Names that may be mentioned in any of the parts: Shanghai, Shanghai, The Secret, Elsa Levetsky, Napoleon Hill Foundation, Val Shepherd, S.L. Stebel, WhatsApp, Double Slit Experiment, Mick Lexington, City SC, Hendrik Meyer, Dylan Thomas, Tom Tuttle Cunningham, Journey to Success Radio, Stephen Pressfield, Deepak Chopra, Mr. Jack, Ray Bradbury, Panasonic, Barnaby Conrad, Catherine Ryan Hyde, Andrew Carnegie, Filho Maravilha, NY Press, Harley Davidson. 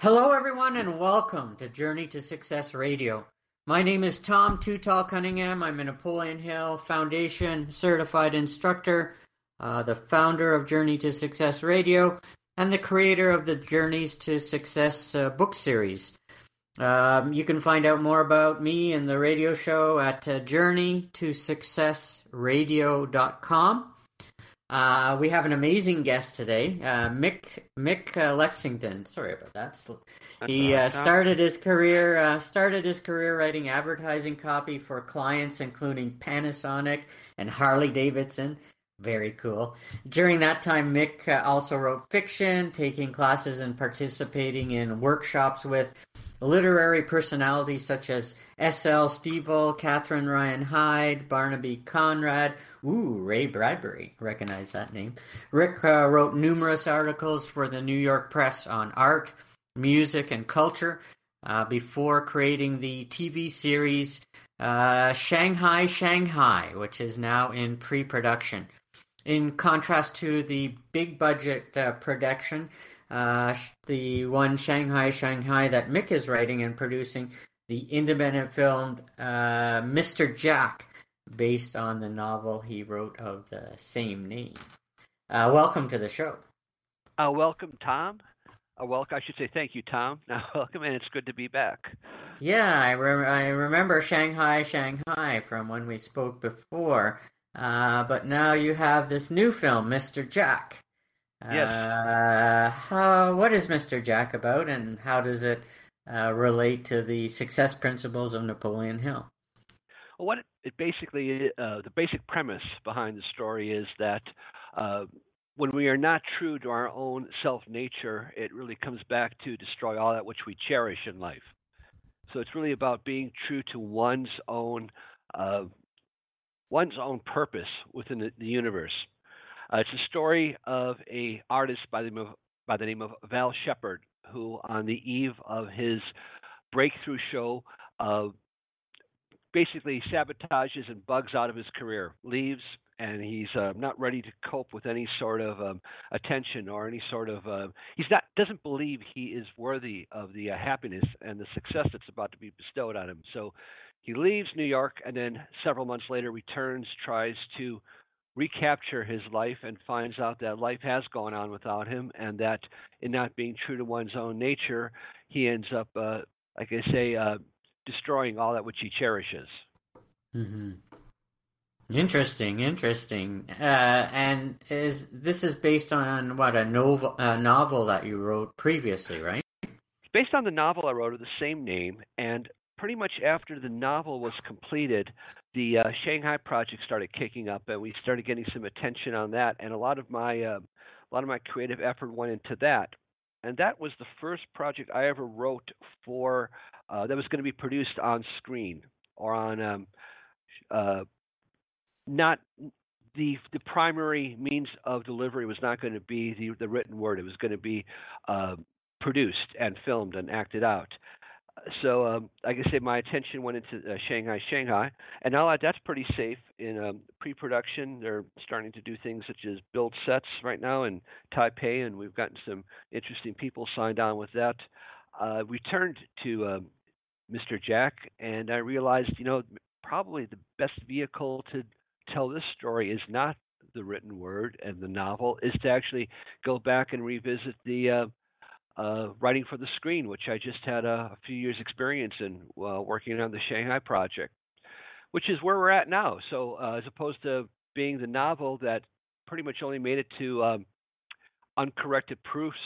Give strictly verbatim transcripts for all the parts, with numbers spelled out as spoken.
Hello, everyone, and welcome to Journey to Success Radio. My name is Tom Tuttle Cunningham. I'm a Napoleon Hill Foundation certified instructor, uh, the founder of Journey to Success Radio, and the creator of the Journeys to Success uh, book series. Um, you can find out more about me and the radio show at uh, journey to success radio dot com. Uh, we have an amazing guest today, uh, Mick Mick uh, Lexington. Sorry about that. He uh, started his career uh, started his career writing advertising copy for clients including Panasonic and Harley Davidson. Very cool. During that time, Mick uh, also wrote fiction, taking classes and participating in workshops with literary personalities such as S L Stebel, Catherine Ryan Hyde, Barnaby Conrad, ooh, Ray Bradbury, recognize that name. Rick uh, wrote numerous articles for the New York Press on art, music, and culture uh, before creating the T V series uh, Shanghai, Shanghai, which is now in pre-production. In contrast to the big-budget uh, production, uh, the one Shanghai, Shanghai that Mick is writing and producing, the independent film uh, Mister Jack, based on the novel he wrote of the same name. Uh, welcome to the show. Uh, welcome, Tom. Uh, welcome. I should say thank you, Tom. Now, welcome, and it's good to be back. Yeah, I, re- I remember Shanghai, Shanghai from when we spoke before, uh, but now you have this new film, Mister Jack. Yes. Uh, how, what is Mister Jack about, and how does it Uh, relate to the success principles of Napoleon Hill? Well, what it, it basically, uh, the basic premise behind the story is that uh, when we are not true to our own self-nature, it really comes back to destroy all that which we cherish in life. So it's really about being true to one's own, uh, one's own purpose within the, the universe. Uh, it's a story of a artist by the name of, by the name of Val Shepherd, who on the eve of his breakthrough show uh, basically sabotages and bugs out of his career, leaves, and he's uh, not ready to cope with any sort of um, attention or any sort of, uh, he's not doesn't believe he is worthy of the uh, happiness and the success that's about to be bestowed on him. So he leaves New York and then several months later returns, tries to recapture his life and finds out that life has gone on without him, and that in not being true to one's own nature, he ends up, uh, like I say, uh, destroying all that which he cherishes. Mm-hmm. Interesting, interesting. Uh, and is this is based on what, a novel, a novel that you wrote previously, right? It's based on the novel I wrote of the same name, and pretty much after the novel was completed, the uh, Shanghai project started kicking up, and we started getting some attention on that. And a lot of my uh, a lot of my creative effort went into that. And that was the first project I ever wrote for uh, that was going to be produced on screen or on um, uh, not the the primary means of delivery was not going to be the, the written word. It was going to be uh, produced and filmed and acted out. So, um, like I say, my attention went into uh, Shanghai, Shanghai, and now uh, that's pretty safe in um, pre-production. They're starting to do things such as build sets right now in Taipei, and we've gotten some interesting people signed on with that. Uh, we turned to um, Mister Jack, and I realized, you know, probably the best vehicle to tell this story is not the written word and the novel, is to actually go back and revisit the uh, uh, writing for the screen, which I just had a, a few years experience in uh, working on the Shanghai project, which is where we're at now. So uh, as opposed to being the novel that pretty much only made it to um, uncorrected proofs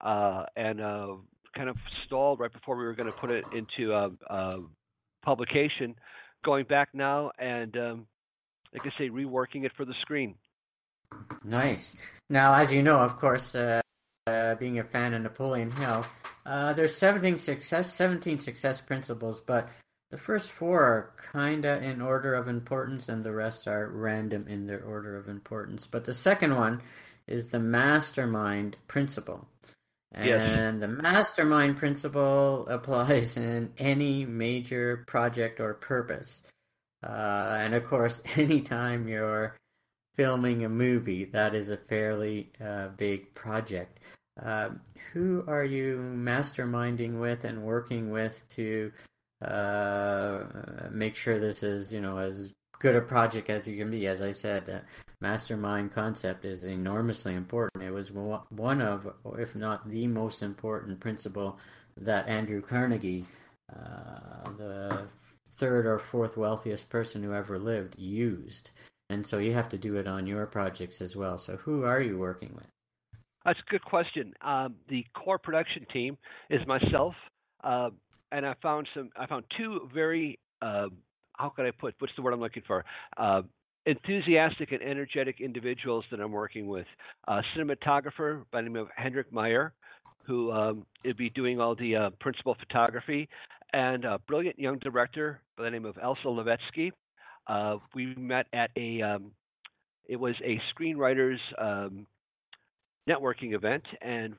uh, and uh, kind of stalled right before we were going to put it into uh, uh, publication, going back now and um, like I say, reworking it for the screen. Nice. Now, as you know, of course, uh, uh, being a fan of Napoleon Hill, uh, there's seventeen success, seventeen success principles, but the first four are kind of in order of importance, and the rest are random in their order of importance. But the second one is the mastermind principle. And yes. The mastermind principle applies in any major project or purpose. Uh, and of course, anytime you're filming a movie, that is a fairly uh, big project. Uh, who are you masterminding with and working with to uh, make sure this is, you know, as good a project as you can be? As I said, the mastermind concept is enormously important. It was one of, if not the most important principle that Andrew Carnegie, uh, the third or fourth wealthiest person who ever lived, used. And so you have to do it on your projects as well. So who are you working with? That's a good question. Um, the core production team is myself, uh, and I found some. I found two very uh, how could I put what's the word I'm looking for? Uh, enthusiastic and energetic individuals that I'm working with. A cinematographer by the name of Hendrik Meyer, who um, would be doing all the uh, principal photography, and a brilliant young director by the name of Elsa Levetsky. Uh, we met at a, um, it was a screenwriters um, networking event and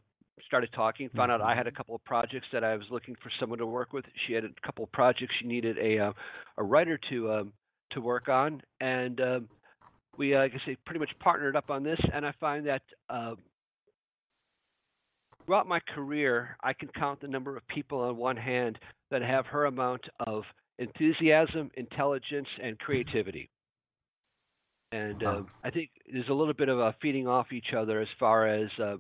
started talking, found out I had a couple of projects that I was looking for someone to work with. She had a couple of projects she needed a uh, a writer to um, to work on. And um, we, uh, like I say, pretty much partnered up on this. And I find that uh, throughout my career, I can count the number of people on one hand that have her amount of enthusiasm, intelligence, and creativity. And uh, I think there's a little bit of a feeding off each other as far as uh,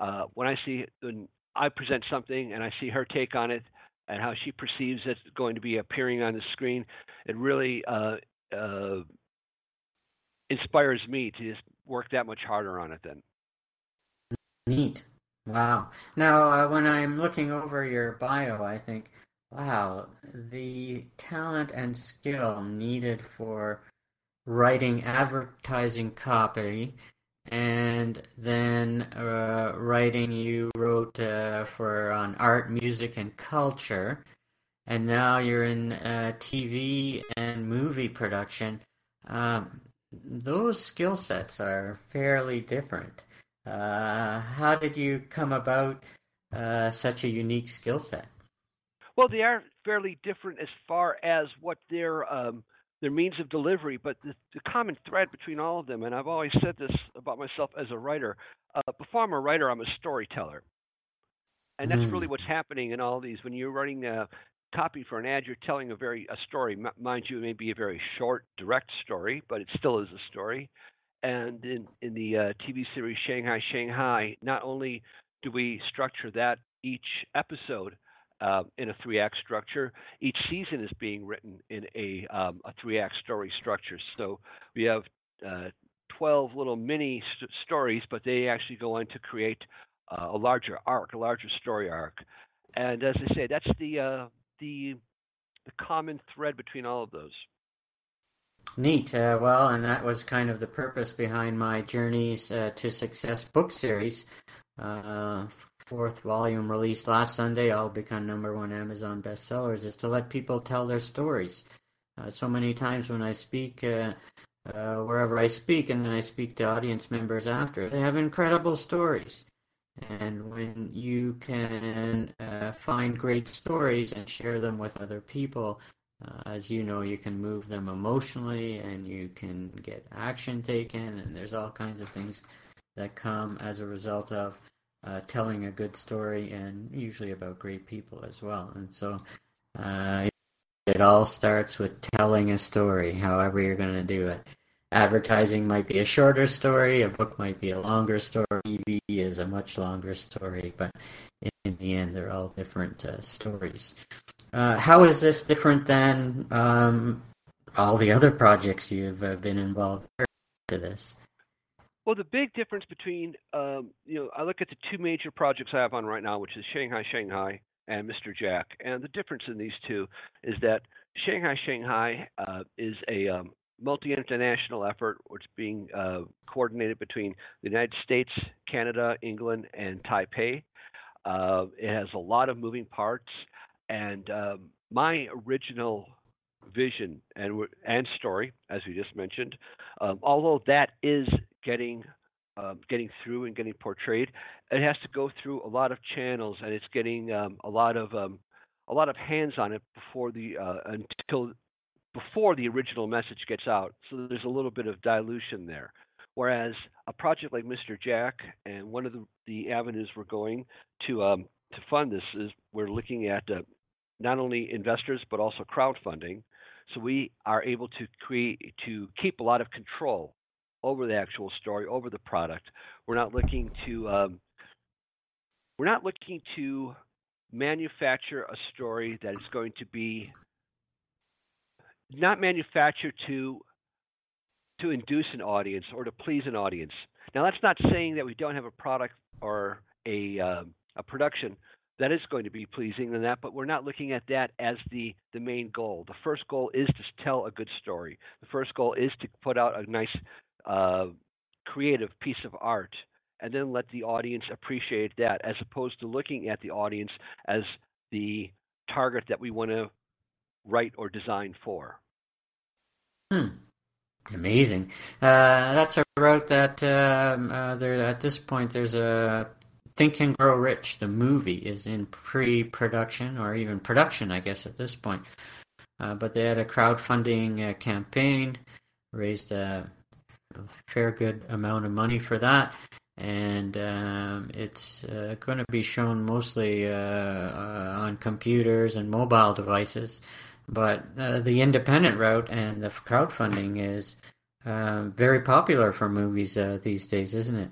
uh, when I see when I present something and I see her take on it and how she perceives it's going to be appearing on the screen, it really uh, uh, inspires me to just work that much harder on it then. Neat. Wow. Now, uh, when I'm looking over your bio, I think, wow, the talent and skill needed for writing advertising copy, and then uh, writing you wrote uh, for on art, music, and culture, and now you're in uh, T V and movie production. Um, those skill sets are fairly different. Uh, how did you come about uh, such a unique skill set? Well, they are fairly different as far as what their um, their means of delivery, but the, the common thread between all of them, and I've always said this about myself as a writer, uh, before I'm a writer, I'm a storyteller. And that's mm. really what's happening in all these. When you're writing a copy for an ad, you're telling a very a story. M- mind you, it may be a very short, direct story, but it still is a story. And in, in the uh, T V series Shanghai, Shanghai, not only do we structure that each episode, Uh, in a three-act structure. Each season is being written in a, um, a three-act story structure. So we have uh, twelve little mini st- stories, but they actually go on to create uh, a larger arc, a larger story arc. And as I say, that's the, uh, the the common thread between all of those. Neat. Uh, well, and that was kind of the purpose behind my Journeys uh, to Success book series. Uh, fourth volume released last Sunday, I'll become number one Amazon bestsellers, is to let people tell their stories. Uh, so many times when I speak, uh, uh, wherever I speak, and then I speak to audience members after, they have incredible stories. And when you can uh, find great stories and share them with other people, uh, as you know, you can move them emotionally and you can get action taken, and there's all kinds of things that come as a result of Uh, telling a good story, and usually about great people as well. And so Uh, it all starts with telling a story, however you're going to do it. Advertising might be a shorter story, a book might be a longer story, T V is a much longer story, but in the end, they're all different uh, stories. Uh, how is this different than um, all the other projects you've uh, been involved in to this? Well, the big difference between, um, you know, I look at the two major projects I have on right now, which is Shanghai, Shanghai, and Mister Jack. And the difference in these two is that Shanghai, Shanghai uh, is a um, multi-international effort which is being uh, coordinated between the United States, Canada, England, and Taipei. Uh, it has a lot of moving parts. And um, my original vision and and story, as we just mentioned, um, although that is getting um, getting through and getting portrayed, it has to go through a lot of channels, and it's getting um, a lot of um, a lot of hands on it before the uh, until before the original message gets out. So there's a little bit of dilution there. Whereas a project like Mister Jack, and one of the, the avenues we're going to um, to fund this is we're looking at uh, not only investors but also crowdfunding, so we are able to create to keep a lot of control over the actual story, over the product. We're not looking to um, we're not looking to manufacture a story that is going to be not manufactured to to induce an audience or to please an audience. Now, that's not saying that we don't have a product or a um, a production that is going to be pleasing than that, but we're not looking at that as the, the main goal. The first goal is to tell a good story. The first goal is to put out a nice uh, creative piece of art and then let the audience appreciate that, as opposed to looking at the audience as the target that we want to write or design for. Hmm. Amazing. Uh, that's a route that um, uh, there, at this point there's a Think and Grow Rich, the movie, is in pre-production or even production, I guess, at this point. Uh, but they had a crowdfunding uh, campaign, raised a fair good amount of money for that, and um, it's uh, going to be shown mostly uh, uh, on computers and mobile devices. But uh, the independent route and the crowdfunding is uh, very popular for movies uh, these days, isn't it?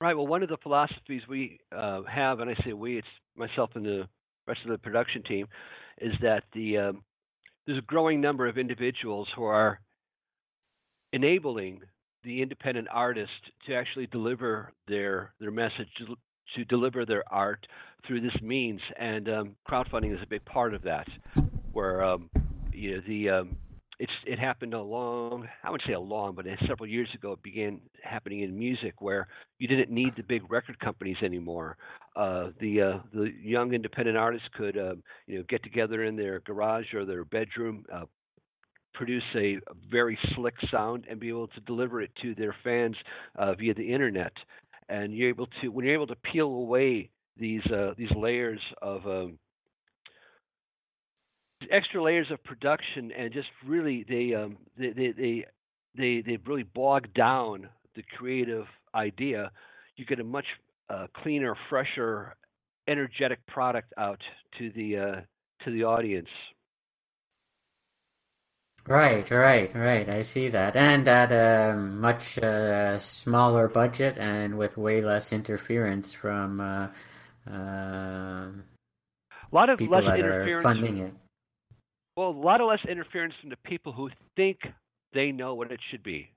Right. Well, one of the philosophies we uh, have, and I say we, it's myself and the rest of the production team, is that the um, there's a growing number of individuals who are enabling the independent artist to actually deliver their their message, to, to deliver their art through this means, and um, crowdfunding is a big part of that. Where um, you know the um, It's, it happened a long, I wouldn't say a long, but several years ago it began happening in music, where you didn't need the big record companies anymore. Uh, the uh, the young independent artists could uh, you know get together in their garage or their bedroom, uh, produce a very slick sound, and be able to deliver it to their fans uh, via the internet. And you're able to when you're able to peel away these uh, these layers of um, extra layers of production, and just really they um they they they they, they really bog down the creative idea, you get a much uh, cleaner, fresher, energetic product out to the uh, to the audience. Right, right, right. I see that, and at a much uh, smaller budget and with way less interference from uh, uh, a lot of people less that interference are funding it. Well, a lot of less interference from the people who think they know what it should be.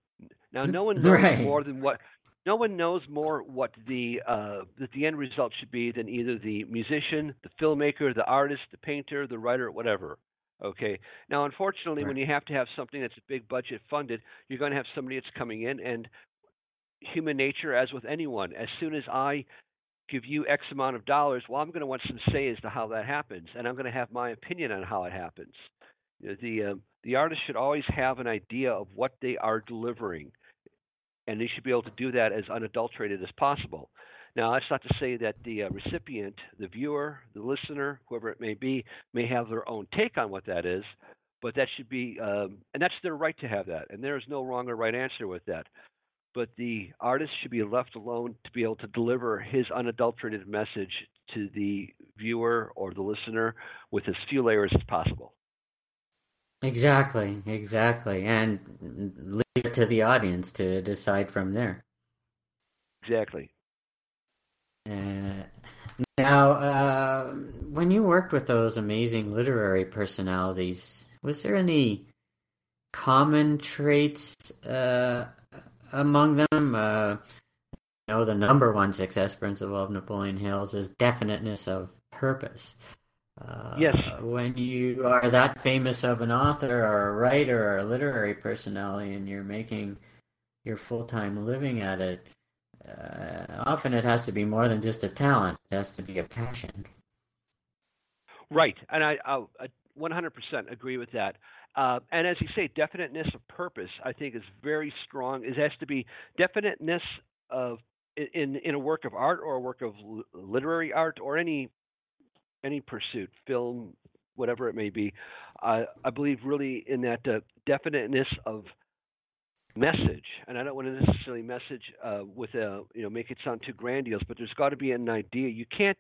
Now, no one knows right. more than what no one knows more what the uh, that the end result should be than either the musician, the filmmaker, the artist, the painter, the writer, whatever. Okay. Now, unfortunately, right. when you have to have something that's a big budget funded, you're going to have somebody that's coming in, and human nature, as with anyone, as soon as I give you X amount of dollars, well, I'm going to want some say as to how that happens, and I'm going to have my opinion on how it happens. The um, the artist should always have an idea of what they are delivering, and they should be able to do that as unadulterated as possible. Now, that's not to say that the uh, recipient, the viewer, the listener, whoever it may be, may have their own take on what that is, but that should be, um, and that's their right to have that, and there is no wrong or right answer with that. but the artist should be left alone to be able to deliver his unadulterated message to the viewer or the listener with as few layers as possible. Exactly, exactly. And leave it to the audience to decide from there. Exactly. Uh, now, uh, when you worked with those amazing literary personalities, was there any common traits uh, among them? Uh, you know, the number one success principle of Napoleon Hill's is definiteness of purpose. Uh, yes. When you are that famous of an author or a writer or a literary personality and you're making your full-time living at it, uh, often it has to be more than just a talent. It has to be a passion. Right. And I, I, I one hundred percent agree with that. Uh, and as you say, definiteness of purpose, I think, is very strong. It has to be definiteness of in, in a work of art or a work of literary art or any any pursuit, film, whatever it may be. Uh, I believe really in that uh, definiteness of message, and I don't want to necessarily message uh, with a, you know, make it sound too grandiose, but there's got to be an idea. You can't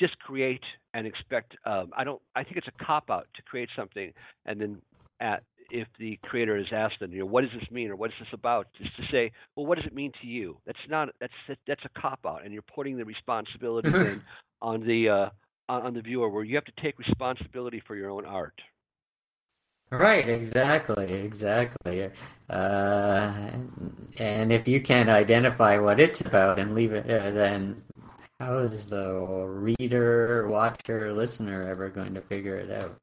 just create and expect, um, I don't, I think it's a cop-out to create something and then at, if the creator is asked them, you know, what does this mean or what is this about? Just to say, well, what does it mean to you? That's not, that's, that's a cop-out, and you're putting the responsibility in on the, uh, on the viewer, where you have to take responsibility for your own art. Right, exactly, exactly. Uh, and if you can't identify what it's about and leave it, uh, then how is the reader, watcher, listener ever going to figure it out?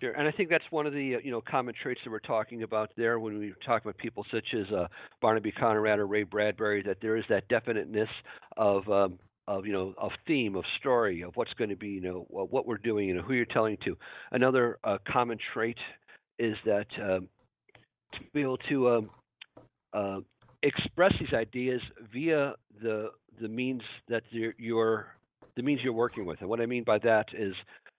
Sure, and I think that's one of the you know common traits that we're talking about there when we talk about people such as uh, Barnaby Conrad or Ray Bradbury, that there is that definiteness of. Um, Of you know, of theme, of story, of what's going to be, you know, what we're doing, you know, who you're telling to. Another uh, common trait is that um, to be able to um, uh, express these ideas via the the means that you're, you're the means you're working with. And what I mean by that is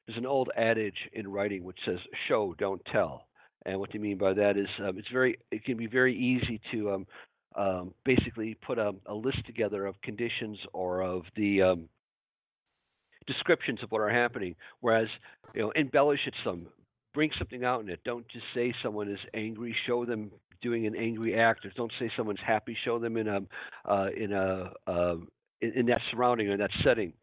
there's an old adage in writing which says "show, don't tell." And what they mean by that is um, it's very it can be very easy to um, Um, basically put a, a list together of conditions or of the um, descriptions of what are happening, whereas, you know, embellish it some, bring something out in it. Don't just say someone is angry, show them doing an angry act. Or don't say someone's happy, show them in a, uh, in, a uh, in, in that surrounding or that setting.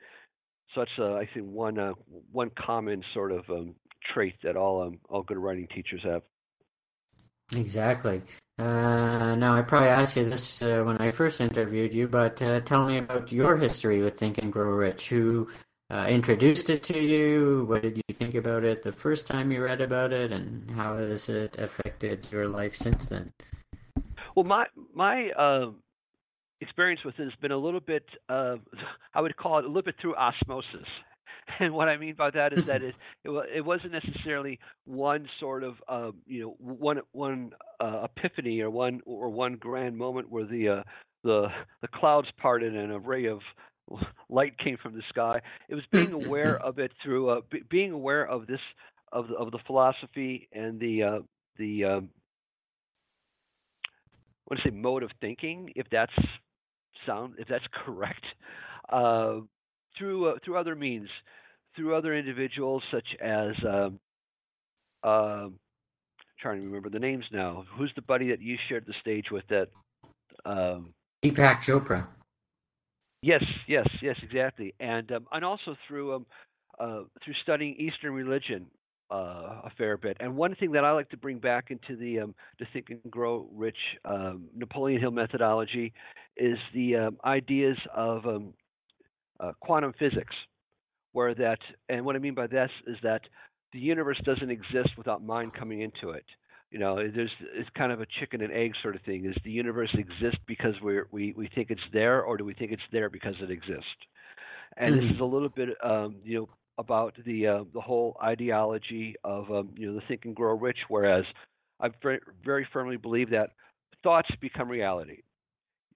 So that's, uh, I think, one uh, one common sort of um, trait that all um, all good writing teachers have. Exactly. Uh, now, I probably asked you this uh, when I first interviewed you, but uh, tell me about your history with Think and Grow Rich. Who uh, introduced it to you? What did you think about it the first time you read about it, and how has it affected your life since then? Well, my my uh, experience with it has been a little bit, uh, I would call it a little bit through osmosis. And what I mean by that is that it it, it wasn't necessarily one sort of uh, you know one one uh, epiphany or one or one grand moment where the uh, the the clouds parted and a ray of light came from the sky. It was being aware of it through uh, b- being aware of this of the, of the philosophy and the uh, the um, I want to say mode of thinking, if that's sound if that's correct. Uh, Through uh, through other means, through other individuals such as um, uh, trying to remember the names now. Who's the buddy that you shared the stage with? That um, Deepak Chopra. Yes, yes, yes, exactly. And um, and also through um, uh, through studying Eastern religion uh, a fair bit. And one thing that I like to bring back into the um, the Think and Grow Rich um, Napoleon Hill methodology is the um, ideas of um, Uh, quantum physics, where that, and what I mean by this is that the universe doesn't exist without mind coming into it. You know, there's it's kind of a chicken and egg sort of thing. Is the universe exist because we we we think it's there, or do we think it's there because it exists? And mm-hmm. This is a little bit, um, you know, about the uh, the whole ideology of um, you know the Think and Grow Rich. Whereas I very firmly believe that thoughts become reality.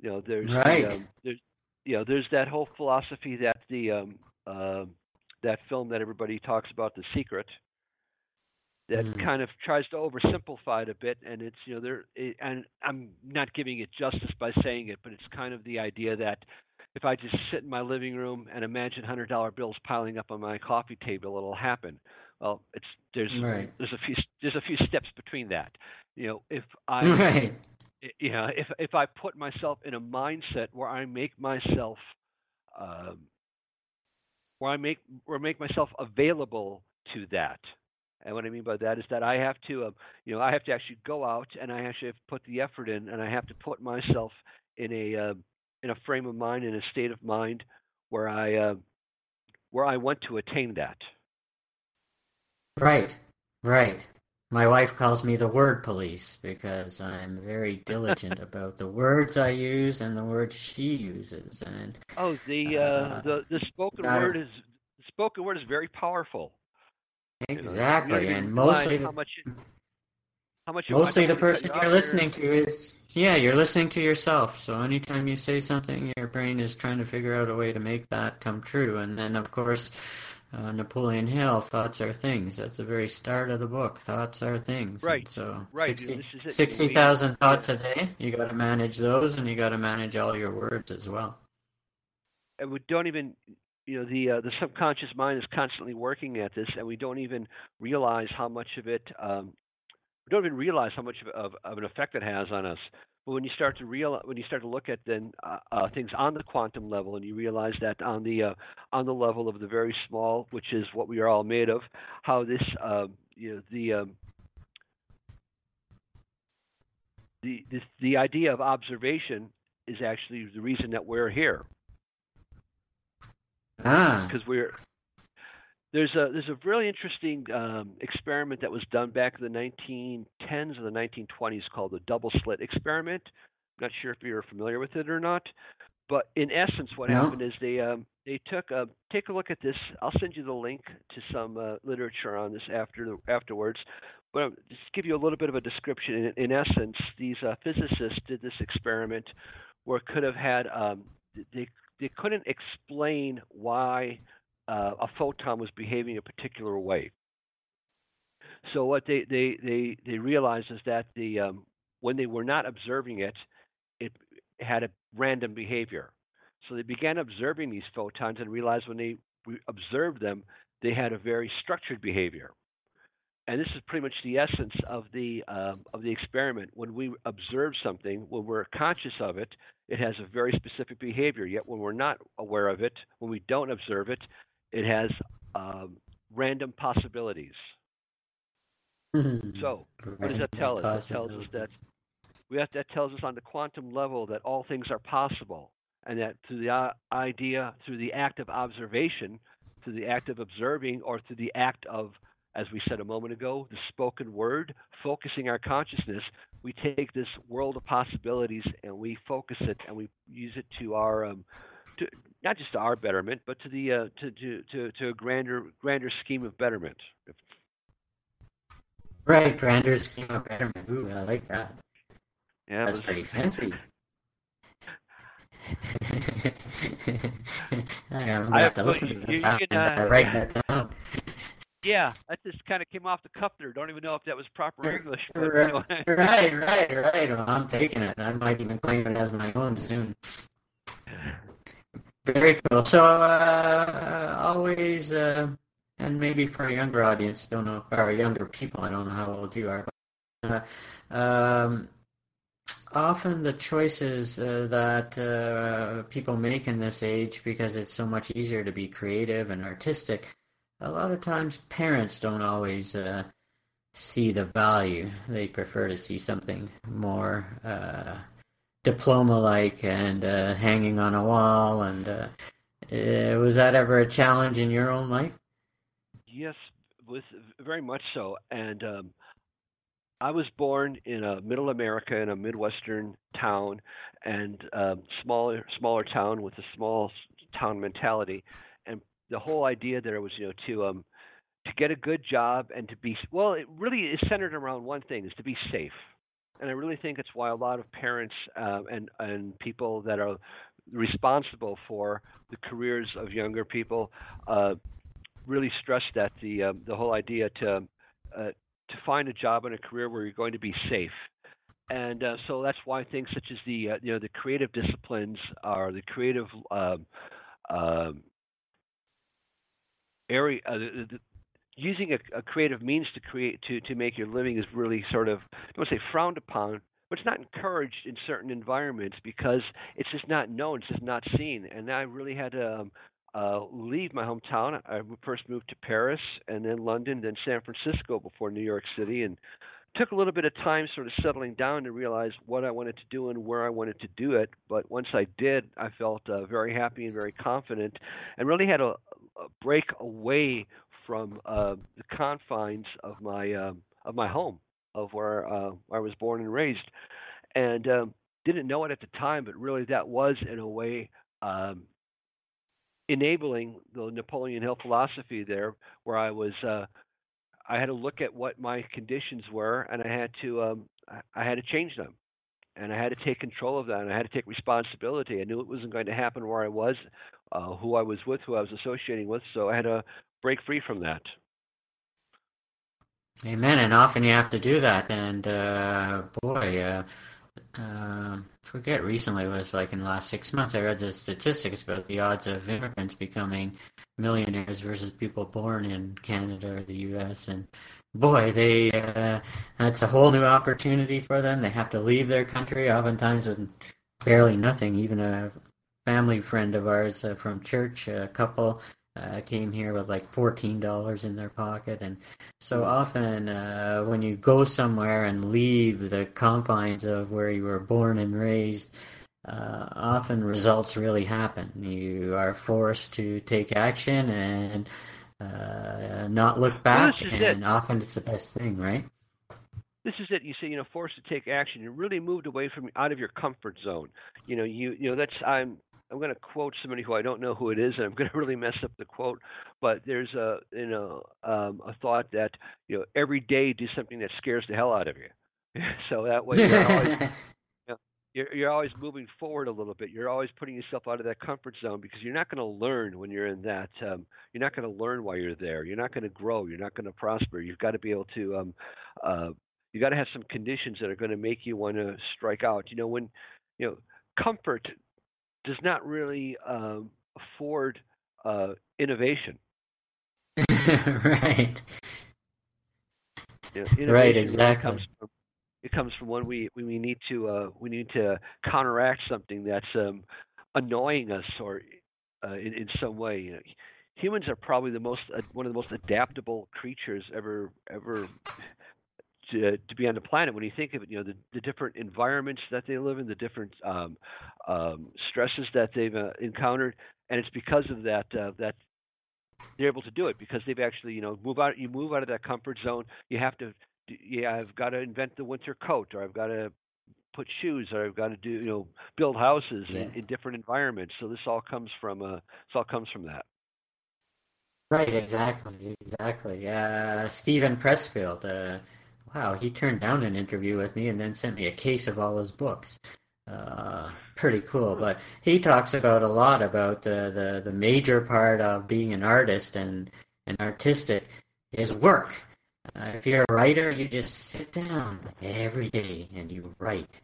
You know, there's right. The, um, there's You know, there's that whole philosophy that the um, uh, that film that everybody talks about, The Secret, that mm. kind of tries to oversimplify it a bit. And it's, you know, there, it, and I'm not giving it justice by saying it, but it's kind of the idea that if I just sit in my living room and imagine one hundred dollar bills piling up on my coffee table, it'll happen. Well, it's there's right. there's a few there's a few steps between that. You know, if I right. you know, if if I put myself in a mindset where I make myself um, where I make where I make myself available to that. And what I mean by that is that I have to, um, you know, I have to actually go out and I actually have to put the effort in, and I have to put myself in a uh, in a frame of mind, in a state of mind where I uh, where I want to attain that. Right, right. My wife calls me the word police because I'm very diligent about the words I use and the words she uses. And oh, the uh, uh, the, the spoken word is the spoken word is very powerful. Exactly, you know, and mostly how much it, how much mostly the person you're listening your... to is yeah, you're listening to yourself. So anytime you say something, your brain is trying to figure out a way to make that come true, and then of course. Uh, Napoleon Hill, Thoughts Are Things. That's the very start of the book. Thoughts are things. Right. And so right. sixty thousand thoughts a day. You got to manage those, and you got to manage all your words as well. And we don't even, you know, the uh, the subconscious mind is constantly working at this, and we don't even realize how much of it. Um, we don't even realize how much of, of, of an effect it has on us. But when you start to realize, when you start to look at then uh, uh, things on the quantum level, and you realize that on the uh, on the level of the very small, which is what we are all made of, how this uh, you know the, um, the the the idea of observation is actually the reason that we're here. Ah, because we're there's a there's a really interesting um, experiment that was done back in the nineteen tens or the nineteen twenties called the Double Slit Experiment. I'm not sure if you're familiar with it or not, but in essence, what no. happened is they um, they took a take a look at this. I'll send you the link to some uh, literature on this after afterwards, but I'll just give you a little bit of a description. In, in essence, these uh, physicists did this experiment where it could have had um, they they couldn't explain why. Uh, a photon was behaving a particular way. So what they they, they, they realized is that the um, when they were not observing it, it had a random behavior. So they began observing these photons and realized when they re- observed them, they had a very structured behavior. And this is pretty much the essence of the um, of the experiment. When we observe something, when we're conscious of it, it has a very specific behavior. Yet when we're not aware of it, when we don't observe it, it has um, random possibilities. So, what does that tell us? That tells us that we have, that tells us on the quantum level that all things are possible, and that through the idea, through the act of observation, through the act of observing, or through the act of, as we said a moment ago, the spoken word, focusing our consciousness, we take this world of possibilities and we focus it and we use it to our um, to, not just to our betterment, but to the uh, to, to, to, to a grander grander scheme of betterment. Right, grander scheme of betterment. Ooh, I like that. Yeah, that's was, pretty fancy. I'm gonna have to listen to this now and write that down. Yeah, that just kind of came off the cuff there. Don't even know if that was proper English. But right, anyway. right, right, right. Well, I'm taking it. I might even claim it as my own soon. Very cool. So, uh, always, uh, and maybe for a younger audience, don't know, or younger people, I don't know how old you are, but uh, um, often the choices uh, that uh, people make in this age, because it's so much easier to be creative and artistic, a lot of times parents don't always uh, see the value. They prefer to see something more uh, diploma-like and uh, hanging on a wall. And uh, uh, was that ever a challenge in your own life? Yes, with very much so. And um, I was born in a middle America in a Midwestern town and um, smaller smaller town with a small town mentality. The whole idea there was, you know, to um, to get a good job and to be, well, it really is centered around one thing, is to be safe. And I really think it's why a lot of parents uh, and, and people that are responsible for the careers of younger people uh, really stress that the uh, the whole idea to uh, to find a job and a career where you're going to be safe. And uh, so that's why things such as the uh, you know the creative disciplines or the creative um, um, area, uh, the, the, using a, a creative means to create to, to make your living is really sort of, I don't want to say frowned upon, but it's not encouraged in certain environments because it's just not known, it's just not seen. And I really had to um, uh, leave my hometown. I first moved to Paris and then London, then San Francisco before New York City, and took a little bit of time sort of settling down to realize what I wanted to do and where I wanted to do it. But once I did, I felt uh, very happy and very confident, and really had a, a break away from uh, the confines of my uh, of my home, of where uh, I was born and raised. And um, didn't know it at the time, but really that was, in a way, um, enabling the Napoleon Hill philosophy there, where I was uh, I had to look at what my conditions were, and I had to um, I had to change them, and I had to take control of that, and I had to take responsibility. I knew it wasn't going to happen where I was, uh, who I was with, who I was associating with, so I had to break free from that. Amen. And often you have to do that. And uh, boy, uh, uh, forget recently, it was like in the last six months, I read the statistics about the odds of immigrants becoming millionaires versus people born in Canada or the U S And boy, they uh, that's a whole new opportunity for them. They have to leave their country, oftentimes with barely nothing. Even a family friend of ours uh, from church, a couple, Uh, came here with like fourteen dollars in their pocket. And so often uh, when you go somewhere and leave the confines of where you were born and raised, uh, often results really happen. You are forced to take action and uh, not look back, and it. Often it's the best thing, right? This is it. You say, you know, forced to take action. You really moved away from out of your comfort zone. You know, you you know that's I'm. I'm going to quote somebody who I don't know who it is, and I'm going to really mess up the quote. But there's a you know um, a thought that you know every day do something that scares the hell out of you, so that way you're always, you know, you're, you're always moving forward a little bit. You're always putting yourself out of that comfort zone because you're not going to learn when you're in that. Um, you're not going to learn while you're there. You're not going to grow. You're not going to prosper. You've got to be able to. Um, uh, you got to have some conditions that are going to make you want to strike out. You know when you know comfort does not really um, afford uh, innovation. Right. You know, innovation right. Exactly. Really comes from, it comes from when we when we need to uh, we need to counteract something that's um, annoying us or uh, in, in some way. You know, humans are probably the most uh, one of the most adaptable creatures ever ever. To, to be on the planet. When you think of it, you know, the, the different environments that they live in, the different um, um, stresses that they've uh, encountered, and it's because of that uh, that they're able to do it because they've actually, you know, move out. You move out of that comfort zone. You have to, yeah, I've got to invent the winter coat, or I've got to put shoes, or I've got to do, you know, build houses yeah. in, in different environments. So this all comes from uh, this all comes from that. Right. Exactly. Exactly. Uh, Stephen Pressfield. Uh, Wow, he turned down an interview with me and then sent me a case of all his books. Uh, pretty cool. But he talks about a lot about the, the, the major part of being an artist and an artistic is work. Uh, if you're a writer, you just sit down every day and you write.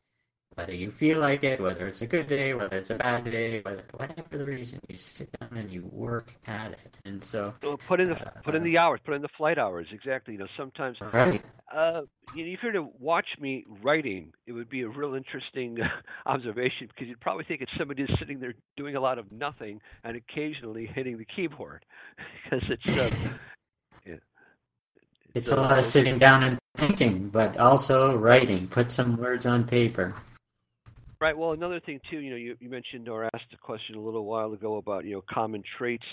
Whether you feel like it, whether it's a good day, whether it's a bad day, whether, whatever the reason, you sit down and you work at it. And so, well, put in the uh, put in the hours, put in the flight hours. Exactly. You know, sometimes right. uh, you know, if you were to watch me writing, it would be a real interesting observation because you'd probably think it's somebody who's sitting there doing a lot of nothing and occasionally hitting the keyboard because it's. Um, yeah. It's, it's a lot of sitting down and thinking, but also writing. Put some words on paper. Right. Well, another thing too, you know, you, you mentioned or asked a question a little while ago about, you know, common traits,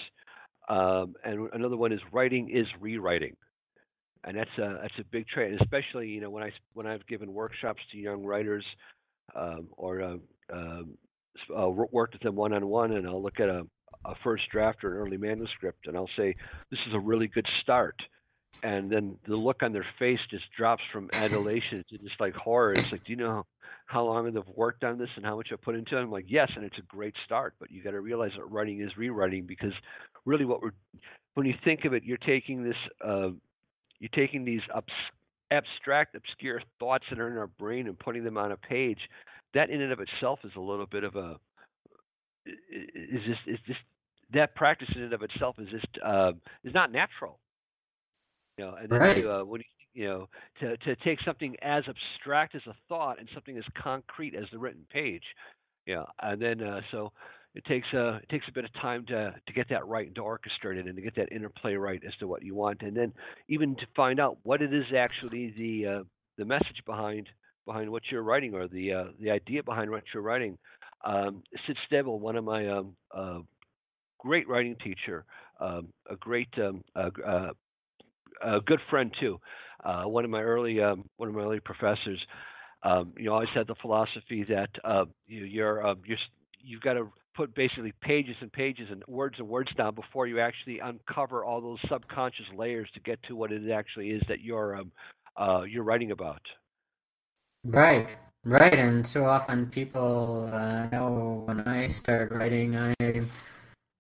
um, and another one is writing is rewriting, and that's a that's a big trait, and especially you know when I when I've given workshops to young writers, um, or uh, um, uh, worked with them one on one, and I'll look at a, a first draft or an early manuscript, and I'll say this is a really good start. And then the look on their face just drops from adulation to just like horror. It's like, do you know how long I've worked on this and how much I put into it? I'm like, yes, and it's a great start. But you got to realize that writing is rewriting because really what we're – when you think of it, you're taking this uh, – you're taking these obs- abstract, obscure thoughts that are in our brain and putting them on a page, that in and of itself is a little bit of a, is just, is just, that practice in and of itself is just, uh, is not natural. You know, and then right. to, uh, when, you know, to, to take something as abstract as a thought and something as concrete as the written page. Yeah. And then, uh, so it takes a, it takes a bit of time to, to get that right and to orchestrate it and to get that interplay right as to what you want. And then even to find out what it is actually the, uh, the message behind, behind what you're writing, or the, uh, the idea behind what you're writing. Um, Sid Stebel, one of my, um, uh, great writing teacher, um, a great, um, uh, uh, a good friend too. Uh, one of my early, um, one of my early professors, um, you know, always had the philosophy that, uh, you, you're, um, you're, you've got to put basically pages and pages and words and words down before you actually uncover all those subconscious layers to get to what it actually is that you're, um, uh, you're writing about. Right. Right. And so often people, uh, I know when I start writing, I,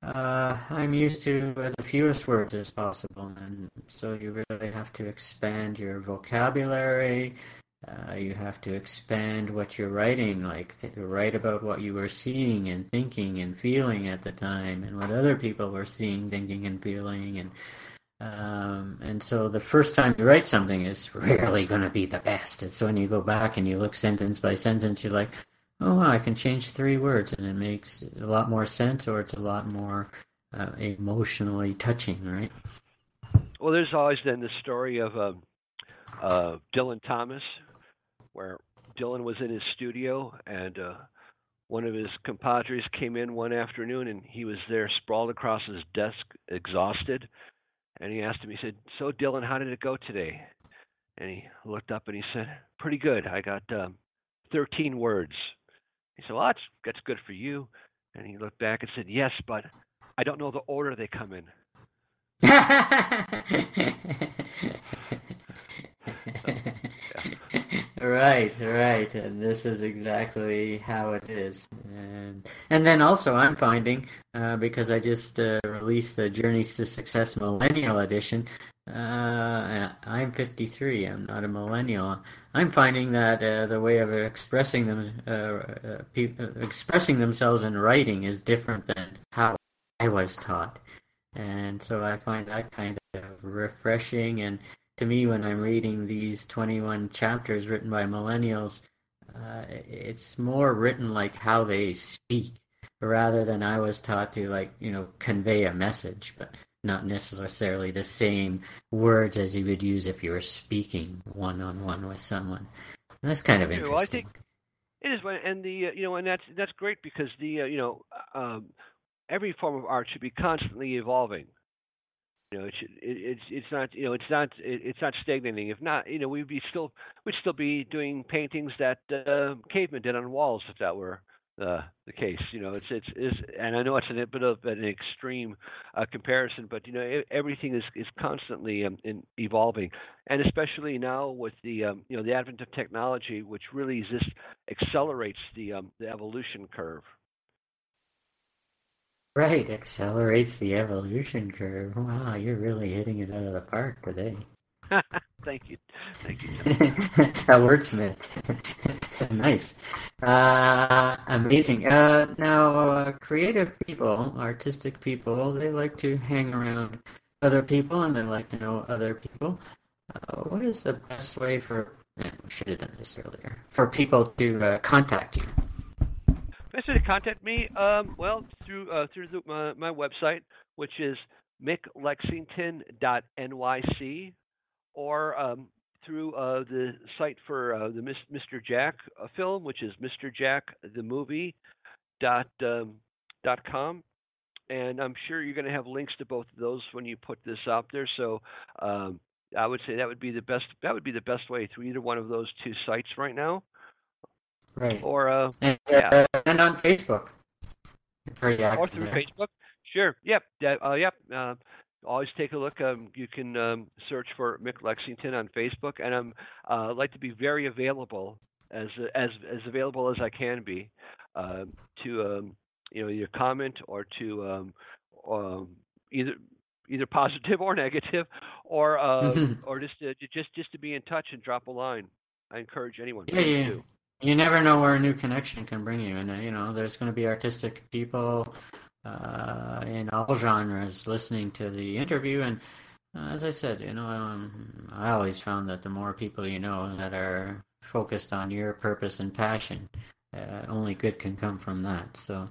Uh, I'm used to uh, the fewest words as possible, and so you really have to expand your vocabulary. Uh, you have to expand what you're writing, like th- write about what you were seeing and thinking and feeling at the time, and what other people were seeing, thinking, and feeling. And um, and so the first time you write something is rarely going to be the best. It's when you go back and you look sentence by sentence, you're like, oh, wow, I can change three words, and it makes a lot more sense, or it's a lot more uh, emotionally touching, right? Well, there's always then the story of um, uh, Dylan Thomas, where Dylan was in his studio, and uh, one of his compadres came in one afternoon, and he was there sprawled across his desk, exhausted, and he asked him, he said, so, Dylan, how did it go today? And he looked up, and he said, pretty good. I got um, thirteen words. He said, well, that's, that's good for you. And he looked back and said, yes, but I don't know the order they come in. Yeah. Right, right. And this is exactly how it is. And, and then also I'm finding, uh, because I just uh, released the Journeys to Success Millennial Edition, Uh, I'm fifty-three. I'm not a millennial. I'm finding that uh, the way of expressing them, uh, uh, pe- expressing themselves in writing, is different than how I was taught, and so I find that kind of refreshing. And to me, when I'm reading these twenty-one chapters written by millennials, uh, it's more written like how they speak, rather than I was taught to, like, you know, convey a message, but not necessarily the same words as you would use if you were speaking one-on-one with someone. And that's kind of interesting. Well, I think it is, and the uh, you know, and that's that's great, because the uh, you know, um, every form of art should be constantly evolving. You know, it should, it, it's it's not you know it's not it, it's not stagnating. If not, you know, we'd be still we'd still be doing paintings that uh, cavemen did on walls if that were Uh, the case. You know, it's, it's it's and I know it's a bit of an extreme uh, comparison, but you know, it, everything is is constantly um, in evolving, and especially now with the um, you know the advent of technology, which really just accelerates the um, the evolution curve. Right, accelerates the evolution curve. Wow, you're really hitting it out of the park today. Thank you. Thank you, John. A wordsmith. Nice. Uh, amazing. Uh, now, uh, creative people, artistic people, they like to hang around other people, and they like to know other people. Uh, what is the best way for, eh, we should have done this earlier, for people to uh, contact you? Best way to contact me? Um, well, through uh, through the, my, my website, which is mick lexington dot n y c. Or um, through uh, the site for uh, the Mister Jack uh, film, which is mister jack the movie dot com. And I'm sure you're going to have links to both of those when you put this out there. So um, I would say that would be the best. That would be the best way, through either one of those two sites right now. Right. Or uh, and, yeah. uh, and on Facebook. Pretty active. Or through there. Facebook. Sure. Yep. Uh, yep. Uh, Always take a look. Um, you can um, search for Mick Lexington on Facebook, and I'm uh, like to be very available, as as as available as I can be, uh, to um, you know, either comment or to um, um, either either positive or negative, or uh, mm-hmm. or just to, just just to be in touch and drop a line. I encourage anyone yeah, yeah. to do. You never know where a new connection can bring you, and you know there's going to be artistic people uh, in all genres listening to the interview. And uh, as I said, you know, um, I always found that the more people you know that are focused on your purpose and passion, uh, only good can come from that. So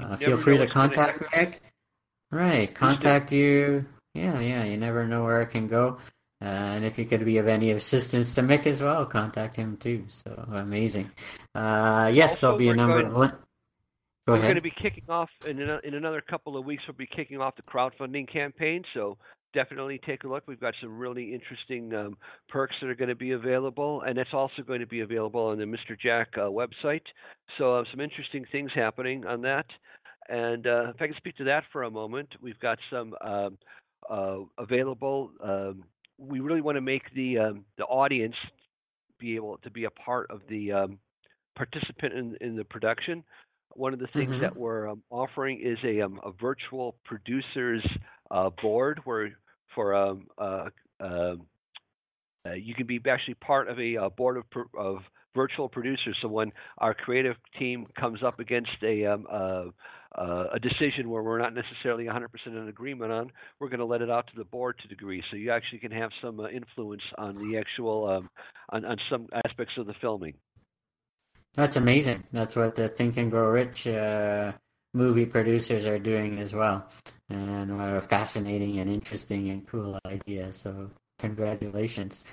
uh, feel free to contact Mick. Right, contact you. Yeah, yeah. You never know where it can go. Uh, and if you could be of any assistance to Mick as well, contact him too. So amazing. Uh, yes, also, there'll be a number going, of links. Go we're ahead. We're going to be kicking off in, an, in another couple of weeks. We'll be kicking off the crowdfunding campaign. So definitely take a look. We've got some really interesting um, perks that are going to be available. And that's also going to be available on the Mister Jack uh, website. So uh, some interesting things happening on that. And uh, if I can speak to that for a moment, we've got some um, uh, available um, we really want to make the um, the audience be able to be a part of the um, participant in, in the production. One of the things mm-hmm. that we're um, offering is a, um, a virtual producers uh, board where for um, uh, uh, uh, you can be actually part of a uh, board of, pro- of virtual producers. So when our creative team comes up against a um, uh, Uh, a decision where we're not necessarily one hundred percent in agreement on, we're going to let it out to the board to degree. So you actually can have some uh, influence on the actual, um, on, on some aspects of the filming. That's amazing. That's what the Think and Grow Rich uh, movie producers are doing as well. And what a fascinating and interesting and cool idea. So congratulations.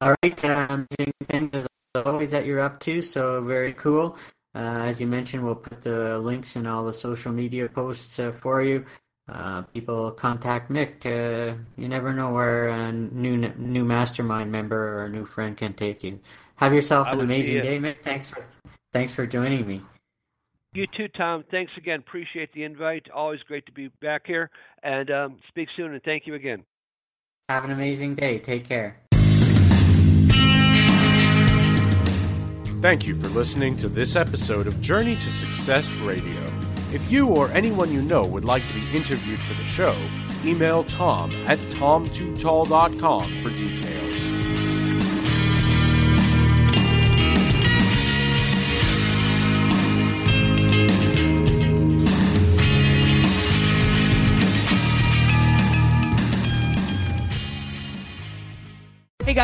All right. Um, things as always that you're up to. So very cool. Uh, as you mentioned, we'll put the links in all the social media posts uh, for you. Uh, people contact Mick. Uh, you never know where a new new mastermind member or a new friend can take you. Have yourself an amazing day, Mick. Thanks for thanks for joining me. You too, Tom. Thanks again. Appreciate the invite. Always great to be back here. And um, speak soon, and thank you again. Have an amazing day. Take care. Thank you for listening to this episode of Journey to Success Radio. If you or anyone you know would like to be interviewed for the show, email Tom at tom too tall dot com for details. Hey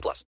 plus.